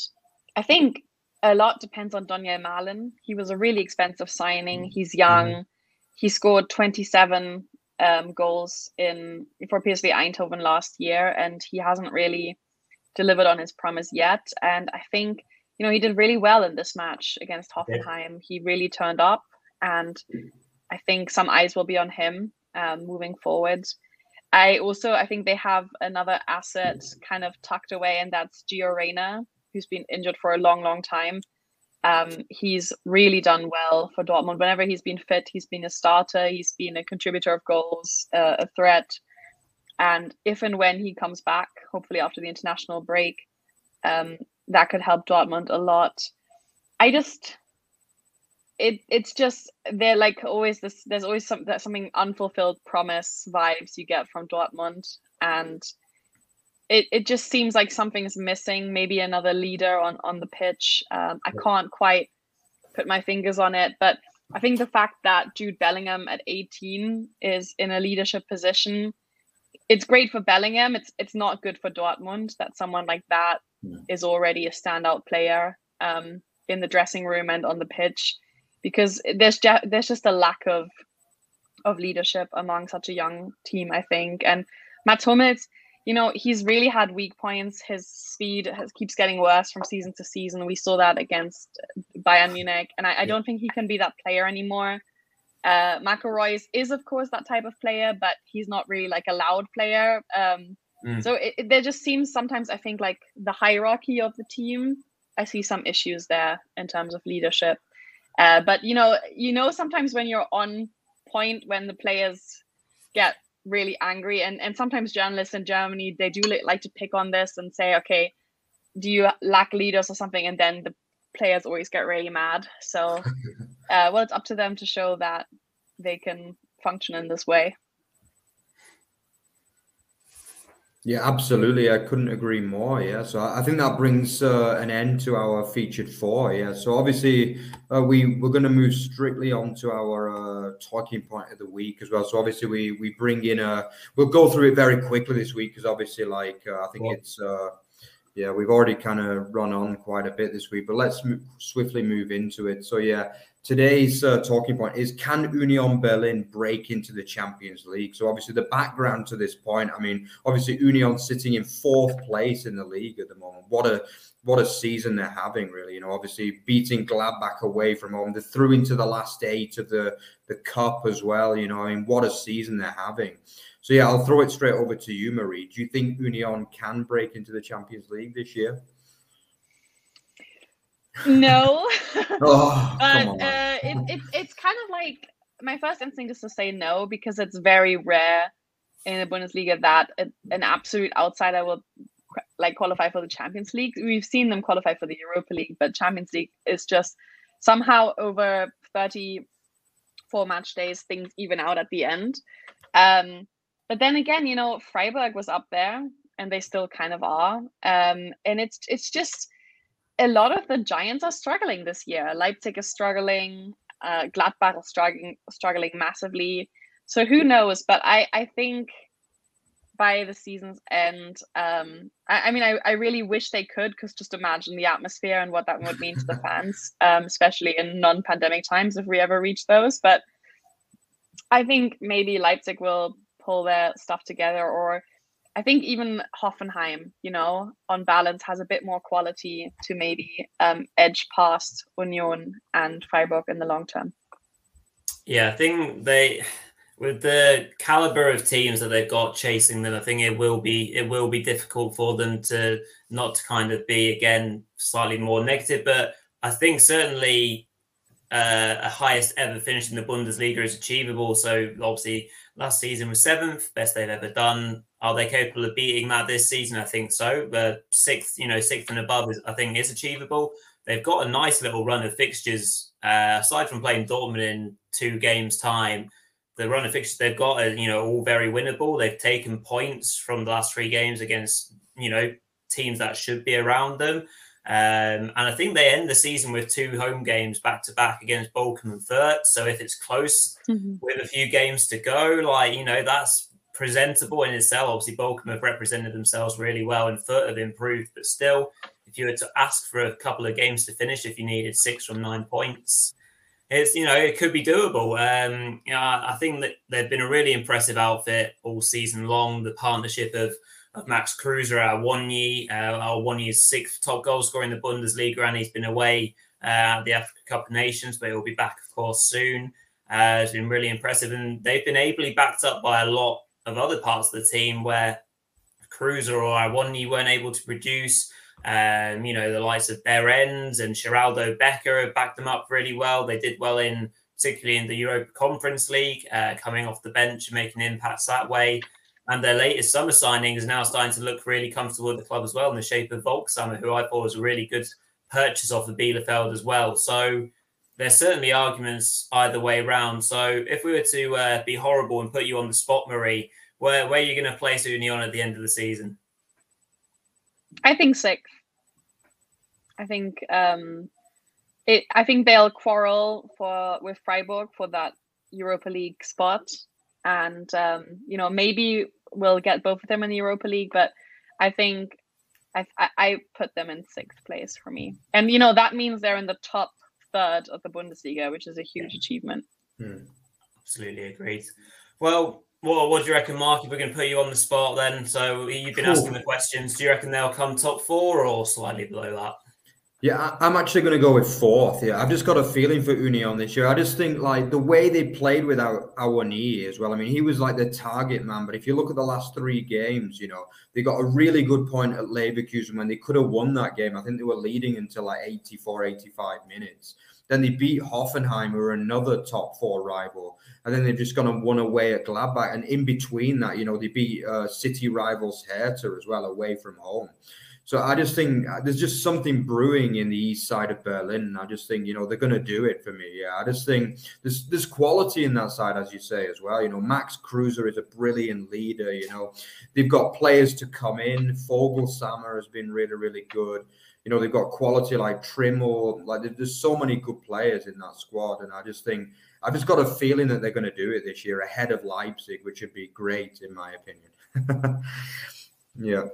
I think a lot depends on Donyell Malen. He was a really expensive signing. He's young. He scored twenty-seven um, goals in for P S V Eindhoven last year, and he hasn't really delivered on his promise yet. And I think you know, he did really well in this match against Hoffenheim. Yeah. He really turned up, and I think some eyes will be on him um, moving forward. I also, I think they have another asset kind of tucked away, and that's Gio Reyna, who's been injured for a long, long time. Um, he's really done well for Dortmund. Whenever he's been fit, he's been a starter. He's been a contributor of goals, uh, a threat. And if and when he comes back, hopefully after the international break, um, that could help Dortmund a lot. I just, it it's just, they're like always this, there's always some, that something unfulfilled promise vibes you get from Dortmund. And it, it just seems like something's missing, maybe another leader on, on the pitch. Um, I can't quite put my fingers on it, but I think the fact that Jude Bellingham at eighteen is in a leadership position, it's great for Bellingham. It's, it's not good for Dortmund that someone like that is already a standout player um, in the dressing room and on the pitch, because there's just, there's just a lack of of leadership among such a young team, I think. And Mats Hummels, you know, he's really had weak points. His speed has, keeps getting worse from season to season. We saw that against Bayern Munich, and I, I don't think he can be that player anymore. Uh, McElroy is, is, of course, that type of player, but he's not really like a loud player. Um, Mm. So it, it, there just seems sometimes, I think, like the hierarchy of the team, I see some issues there in terms of leadership. Uh, but, you know, you know, sometimes when you're on point, when the players get really angry, and, and sometimes journalists in Germany, they do li- like to pick on this and say, OK, do you lack leaders or something? And then the players always get really mad. So uh, well, it's up to them to show that they can function in this way. Yeah, absolutely. I couldn't agree more. Yeah. So I think that brings uh, an end to our featured four. Yeah. So obviously uh, we, we're going to move strictly on to our uh, talking point of the week as well. So obviously we, we bring in a, we'll go through it very quickly this week because obviously like uh, I think cool. it's, uh, yeah, we've already kind of run on quite a bit this week, but let's move, swiftly move into it. So yeah, today's uh, talking point is, can Union Berlin break into the Champions League? So obviously the background to this point, I mean, obviously Union sitting in fourth place in the league at the moment. What a what a season they're having, really. You know, obviously beating Gladbach away from home. They threw into the last eight of the, the cup as well. You know, I mean, what a season they're having. So yeah, I'll throw it straight over to you, Marie. Do you think Union can break into the Champions League this year? No, oh, but uh, it, it, it's kind of like, my first instinct is to say no, because it's very rare in the Bundesliga that it, an absolute outsider will like qualify for the Champions League. We've seen them qualify for the Europa League, but Champions League is just somehow over thirty-four match days, things even out at the end. Um, but then again, you know, Freiburg was up there and they still kind of are. Um, and it's it's just... a lot of the giants are struggling this year. Leipzig is struggling. Uh, Gladbach is struggling, struggling massively. So who knows? But I, I think by the season's end, um, I, I mean, I, I really wish they could, because just imagine the atmosphere and what that would mean to the fans, um, especially in non-pandemic times if we ever reach those. But I think maybe Leipzig will pull their stuff together, or I think even Hoffenheim, you know, on balance has a bit more quality to maybe um, edge past Union and Freiburg in the long term. Yeah, I think they, with the caliber of teams that they've got chasing them, I think it will be it will be difficult for them to not to kind of be again slightly more negative. But I think certainly uh, a highest ever finish in the Bundesliga is achievable. So obviously last season was seventh, best they've ever done. Are they capable of beating that this season? I think so. Uh, sixth, you know, sixth and above, is, I think, is achievable. They've got a nice little run of fixtures. Uh, aside from playing Dortmund in two games' time, the run of fixtures they've got are, you know, all very winnable. They've taken points from the last three games against, you know, teams that should be around them. Um, and I think they end the season with two home games back-to-back against Balkum and Wirtz. So if it's close mm-hmm. with a few games to go, like, you know, that's presentable in itself. Obviously, Balkum have represented themselves really well and Furt have improved, but still, if you were to ask for a couple of games to finish, if you needed six from nine points, it's, you know, it could be doable. Um, you know, I think that they've been a really impressive outfit all season long. The partnership of, of Max Kruse, Awoniyi, uh, Awoniyi is sixth top goal scorer in the Bundesliga, and he's been away uh, at the Africa Cup of Nations, but he'll be back, of course, soon. Uh, it's been really impressive, and they've been ably backed up by a lot of other parts of the team where Kruse or Awoniyi weren't able to produce. Um, you know, the likes of Behrens and Gerardo Becker have backed them up really well. They did well in, particularly in the Europa Conference League, uh, coming off the bench and making impacts that way. And their latest summer signing is now starting to look really comfortable at the club as well, in the shape of Vogelsammer, who I thought was a really good purchase off of Bielefeld as well. So there's certainly arguments either way round. So if we were to uh, be horrible and put you on the spot, Marie, where, where are you going to place Union at the end of the season? I think sixth. I think um, it. I think they'll quarrel for with Freiburg for that Europa League spot, and um, you know, maybe we'll get both of them in the Europa League. But I think I, I, I put them in sixth place for me, and you know that means they're in the top third of the Bundesliga, which is a huge yeah. achievement. Hmm. Absolutely agreed. Well, what, what do you reckon, Mark, if we're going to put you on the spot then? So you've been cool. asking the questions. Do you reckon they'll come top four or slightly below that? Yeah, I'm actually going to go with fourth. Yeah, I've just got a feeling for Union this year. I just think like the way they played without Awoniyi as well. I mean, he was like the target man. But if you look at the last three games, you know, they got a really good point at Leverkusen when they could have won that game. I think they were leading until like eighty-four, eighty-five minutes. Then they beat Hoffenheim, who are another top four rival. And then they've just gone and won away at Gladbach. And in between that, you know, they beat uh, city rivals Hertha as well, away from home. So I just think there's just something brewing in the east side of Berlin. I just think, you know, they're going to do it for me. Yeah, I just think there's, there's quality in that side, as you say, as well. You know, Max Kruse is a brilliant leader. You know, they've got players to come in. Vogelsammer has been really, really good. You know, they've got quality like Trimmel. Like, there's so many good players in that squad. And I just think, I've just got a feeling that they're going to do it this year ahead of Leipzig, which would be great, in my opinion. Yeah.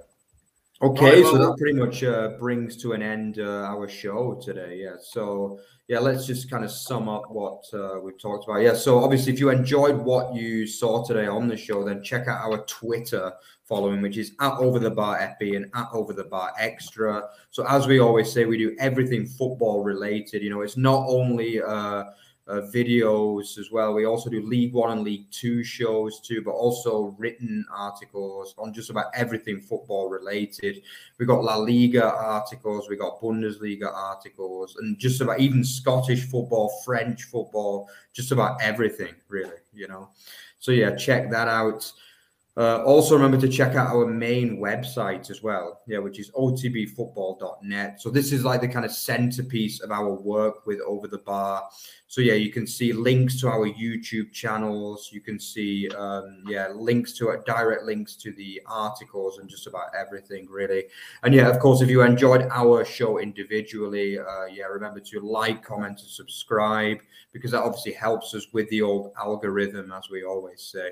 Okay, so that pretty much uh, brings to an end uh, our show today. Yeah, so yeah, let's just kind of sum up what uh, we've talked about. Yeah, so obviously, if you enjoyed what you saw today on the show, then check out our Twitter following, which is at Over the Bar Epi and at Over the Bar Extra. So as we always say, we do everything football related. You know, it's not only uh, Uh, videos as well. We also do League One and League Two shows too, but also written articles on just about everything football related. We got La Liga articles, we got Bundesliga articles, and just about even Scottish football, French football, just about everything really, you know. So yeah, check that out. Uh, also remember to check out our main website as well, yeah, which is o t b football dot net. So this is like the kind of centerpiece of our work with Over the Bar. So yeah, you can see links to our YouTube channels. You can see, um, yeah, links to uh, direct links to the articles and just about everything really. And yeah, of course, if you enjoyed our show individually, uh, yeah, remember to like, comment, and subscribe, because that obviously helps us with the old algorithm, as we always say.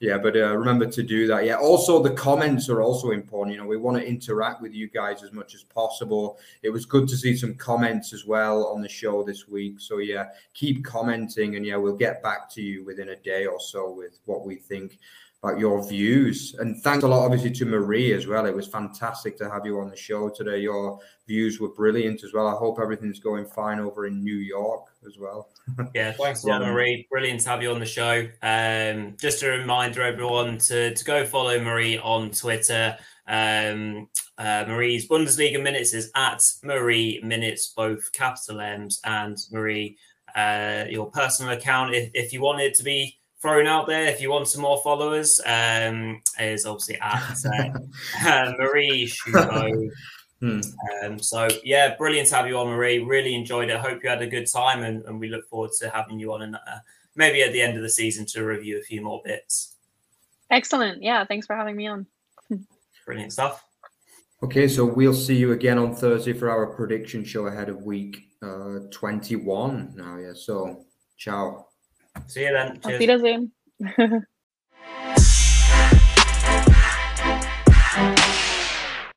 Yeah, but. Uh, remember to do that. Yeah, also the comments are also important. You know, we want to interact with you guys as much as possible. It was good to see some comments as well on the show this week, so yeah, keep commenting, and yeah, we'll get back to you within a day or so with what we think about your views. And thanks a lot obviously to Marie as well. It was fantastic to have you on the show today. Your views were brilliant as well. I hope everything's going fine over in New York as well. Yeah, thanks a lot, Marie. Brilliant to have you on the show. Um just a reminder everyone to to go follow Marie on Twitter. um uh, Marie's Bundesliga minutes is at Marie Minutes, both capital M's. And Marie, uh your personal account, if, if you want it to be thrown out there, if you want some more followers, um, is obviously at uh, Marie Schulte. hmm. Um So, yeah, brilliant to have you on, Marie. Really enjoyed it. Hope you had a good time, and, and we look forward to having you on and uh, maybe at the end of the season to review a few more bits. Excellent. Yeah, thanks for having me on. Brilliant stuff. Okay, so we'll see you again on Thursday for our prediction show ahead of week uh, twenty-one now. Yeah, so ciao. See you then. Cheers. Auf Wiedersehen.